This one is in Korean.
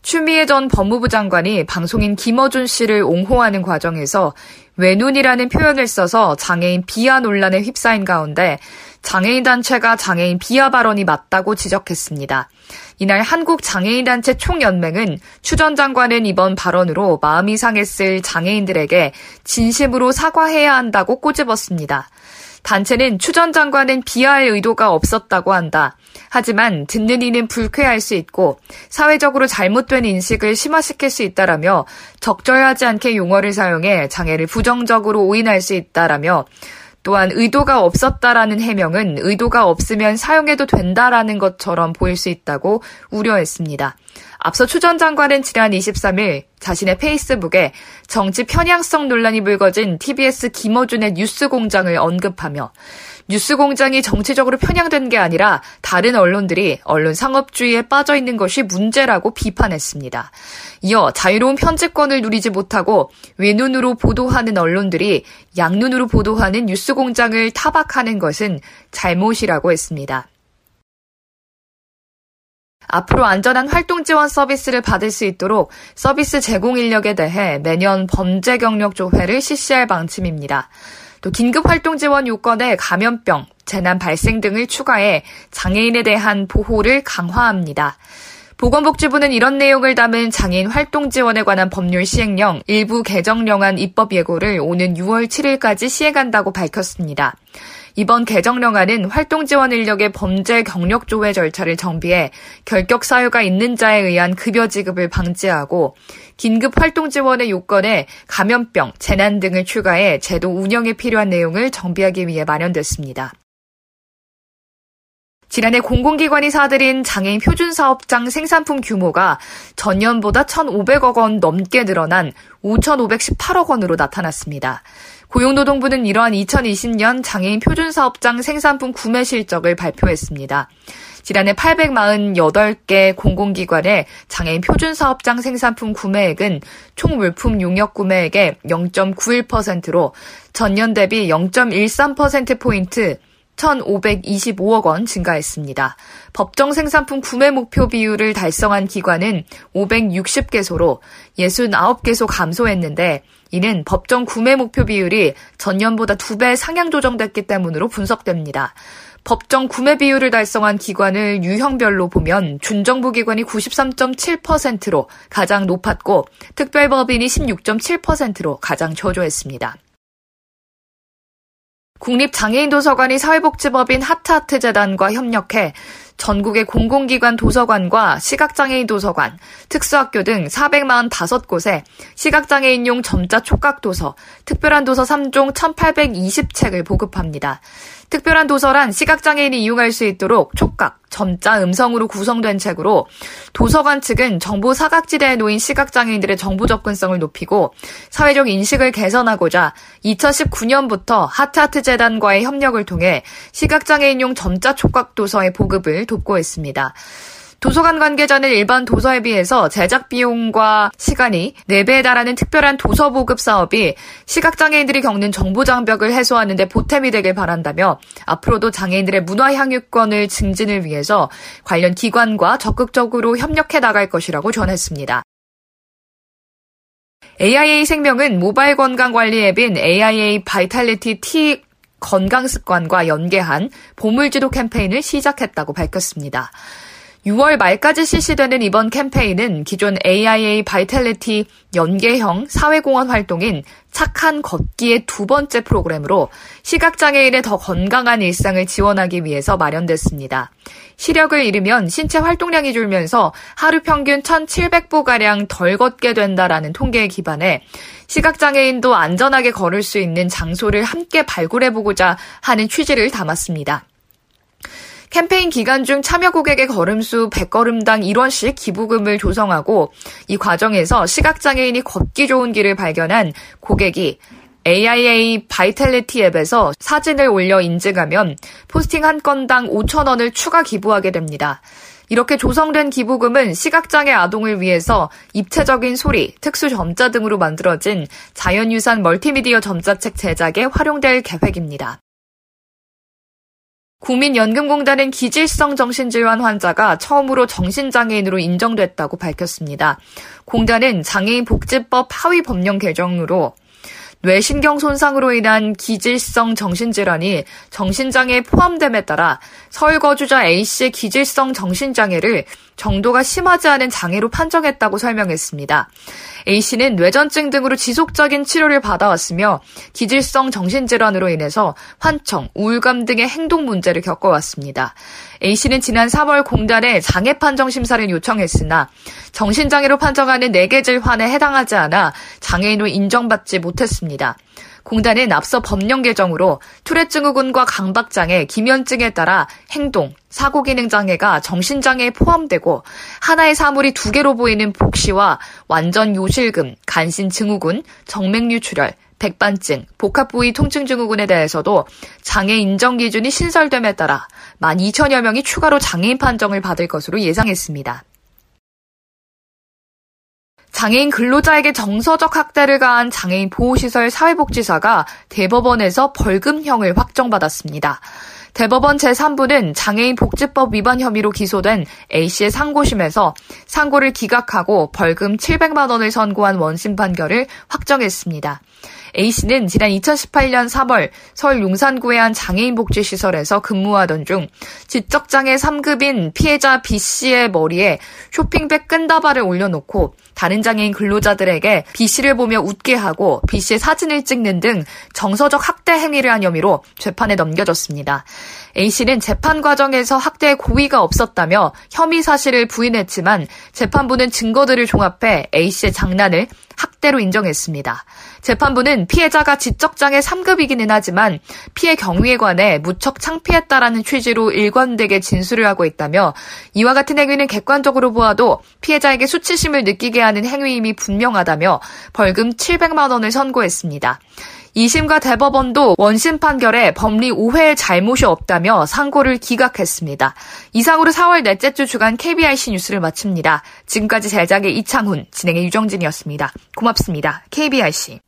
추미애 전 법무부 장관이 방송인 김어준 씨를 옹호하는 과정에서 외눈이라는 표현을 써서 장애인 비하 논란에 휩싸인 가운데 장애인 단체가 장애인 비하 발언이 맞다고 지적했습니다. 이날 한국장애인단체 총연맹은 추 전 장관은 이번 발언으로 마음이 상했을 장애인들에게 진심으로 사과해야 한다고 꼬집었습니다. 단체는 추 전 장관은 비하할 의도가 없었다고 한다. 하지만 듣는 이는 불쾌할 수 있고 사회적으로 잘못된 인식을 심화시킬 수 있다라며 적절하지 않게 용어를 사용해 장애를 부정적으로 오인할 수 있다라며 또한 의도가 없었다라는 해명은 의도가 없으면 사용해도 된다라는 것처럼 보일 수 있다고 우려했습니다. 앞서 추 전 장관은 지난 23일 자신의 페이스북에 정치 편향성 논란이 불거진 TBS 김어준의 뉴스공장을 언급하며 뉴스공장이 정치적으로 편향된 게 아니라 다른 언론들이 언론 상업주의에 빠져 있는 것이 문제라고 비판했습니다. 이어 자유로운 편집권을 누리지 못하고 외눈으로 보도하는 언론들이 양눈으로 보도하는 뉴스공장을 타박하는 것은 잘못이라고 했습니다. 앞으로 안전한 활동 지원 서비스를 받을 수 있도록 서비스 제공 인력에 대해 매년 범죄 경력 조회를 실시할 방침입니다. 또 긴급 활동 지원 요건에 감염병, 재난 발생 등을 추가해 장애인에 대한 보호를 강화합니다. 보건복지부는 이런 내용을 담은 장애인 활동 지원에 관한 법률 시행령 일부 개정령안 입법 예고를 오는 6월 7일까지 시행한다고 밝혔습니다. 이번 개정령안은 활동 지원 인력의 범죄 경력 조회 절차를 정비해 결격 사유가 있는 자에 의한 급여 지급을 방지하고 긴급 활동 지원의 요건에 감염병, 재난 등을 추가해 제도 운영에 필요한 내용을 정비하기 위해 마련됐습니다. 지난해 공공기관이 사들인 장애인 표준사업장 생산품 규모가 전년보다 1,500억 원 넘게 늘어난 5,518억 원으로 나타났습니다. 고용노동부는 이러한 2020년 장애인 표준사업장 생산품 구매 실적을 발표했습니다. 지난해 848개 공공기관의 장애인 표준사업장 생산품 구매액은 총 물품 용역 구매액의 0.91%로 전년 대비 0.13%포인트 1,525억 원 증가했습니다. 법정 생산품 구매 목표 비율을 달성한 기관은 560개소로 69개소 감소했는데 이는 법정 구매 목표 비율이 전년보다 2배 상향 조정됐기 때문으로 분석됩니다. 법정 구매 비율을 달성한 기관을 유형별로 보면 준정부 기관이 93.7%로 가장 높았고 특별법인이 16.7%로 가장 저조했습니다. 국립장애인도서관이 사회복지법인 하트하트재단과 협력해 전국의 공공기관 도서관과 시각장애인 도서관, 특수학교 등 445곳에 시각장애인용 점자 촉각도서, 특별한 도서 3종 1,820책을 보급합니다. 특별한 도서란 시각장애인이 이용할 수 있도록 촉각, 점자, 음성으로 구성된 책으로 도서관 측은 정보 사각지대에 놓인 시각장애인들의 정보 접근성을 높이고 사회적 인식을 개선하고자 2019년부터 하트하트재단과의 협력을 통해 시각장애인용 점자 촉각도서의 보급을 돕고 있습니다. 도서관 관계자는 일반 도서에 비해서 제작 비용과 시간이 4배에 달하는 특별한 도서 보급 사업이 시각장애인들이 겪는 정보 장벽을 해소하는 데 보탬이 되길 바란다며 앞으로도 장애인들의 문화 향유권을 증진을 위해서 관련 기관과 적극적으로 협력해 나갈 것이라고 전했습니다. AIA 생명은 모바일 건강 관리 앱인 AIA 바이탈리티 T 건강 습관과 연계한 보물지도 캠페인을 시작했다고 밝혔습니다. 6월 말까지 실시되는 이번 캠페인은 기존 AIA 바이탈리티 연계형 사회공헌 활동인 착한 걷기의 두 번째 프로그램으로 시각장애인의 더 건강한 일상을 지원하기 위해서 마련됐습니다. 시력을 잃으면 신체 활동량이 줄면서 하루 평균 1,700보가량 덜 걷게 된다라는 통계에 기반해 시각장애인도 안전하게 걸을 수 있는 장소를 함께 발굴해보고자 하는 취지를 담았습니다. 캠페인 기간 중 참여 고객의 걸음수 100걸음당 1원씩 기부금을 조성하고 이 과정에서 시각장애인이 걷기 좋은 길을 발견한 고객이 AIA 바이탈리티 앱에서 사진을 올려 인증하면 포스팅 한 건당 5,000원을 추가 기부하게 됩니다. 이렇게 조성된 기부금은 시각장애 아동을 위해서 입체적인 소리, 특수 점자 등으로 만들어진 자연유산 멀티미디어 점자책 제작에 활용될 계획입니다. 국민연금공단은 기질성 정신질환 환자가 처음으로 정신장애인으로 인정됐다고 밝혔습니다. 공단은 장애인복지법 하위법령 개정으로 뇌신경 손상으로 인한 기질성 정신질환이 정신장애에 포함됨에 따라 서울 거주자 A씨의 기질성 정신장애를 정도가 심하지 않은 장애로 판정했다고 설명했습니다. A씨는 뇌전증 등으로 지속적인 치료를 받아왔으며 기질성 정신질환으로 인해서 환청, 우울감 등의 행동 문제를 겪어왔습니다. A씨는 지난 3월 공단에 장애 판정 심사를 요청했으나 정신장애로 판정하는 4개 질환에 해당하지 않아 장애인으로 인정받지 못했습니다. 공단은 앞서 법령 개정으로 투렛 증후군과 강박장애, 기면증에 따라 행동, 사고기능장애가 정신장애에 포함되고 하나의 사물이 2개로 보이는 복시와 완전 요실금, 간신증후군, 정맥류출혈, 백반증, 복합부위 통증증후군에 대해서도 장애 인정 기준이 신설됨에 따라 12,000여 명이 추가로 장애인 판정을 받을 것으로 예상했습니다. 장애인 근로자에게 정서적 학대를 가한 장애인 보호시설 사회복지사가 대법원에서 벌금형을 확정받았습니다. 대법원 제3부는 장애인 복지법 위반 혐의로 기소된 A씨의 상고심에서 상고를 기각하고 벌금 700만 원을 선고한 원심 판결을 확정했습니다. A씨는 지난 2018년 3월 서울 용산구의 한 장애인복지시설에서 근무하던 중 지적장애 3급인 피해자 B씨의 머리에 쇼핑백 끈다발을 올려놓고 다른 장애인 근로자들에게 B씨를 보며 웃게 하고 B씨의 사진을 찍는 등 정서적 학대 행위를 한 혐의로 재판에 넘겨졌습니다. A씨는 재판 과정에서 학대의 고의가 없었다며 혐의 사실을 부인했지만 재판부는 증거들을 종합해 A씨의 장난을 학대로 인정했습니다. 재판부는 피해자가 지적장애 3급이기는 하지만 피해 경위에 관해 무척 창피했다라는 취지로 일관되게 진술을 하고 있다며 이와 같은 행위는 객관적으로 보아도 피해자에게 수치심을 느끼게 하는 행위임이 분명하다며 벌금 700만 원을 선고했습니다. 2심과 대법원도 원심 판결에 법리 오해의 잘못이 없다며 상고를 기각했습니다. 이상으로 4월 넷째 주 주간 KBIC 뉴스를 마칩니다. 지금까지 제작의 이창훈, 진행의 유정진이었습니다. 고맙습니다. KBIC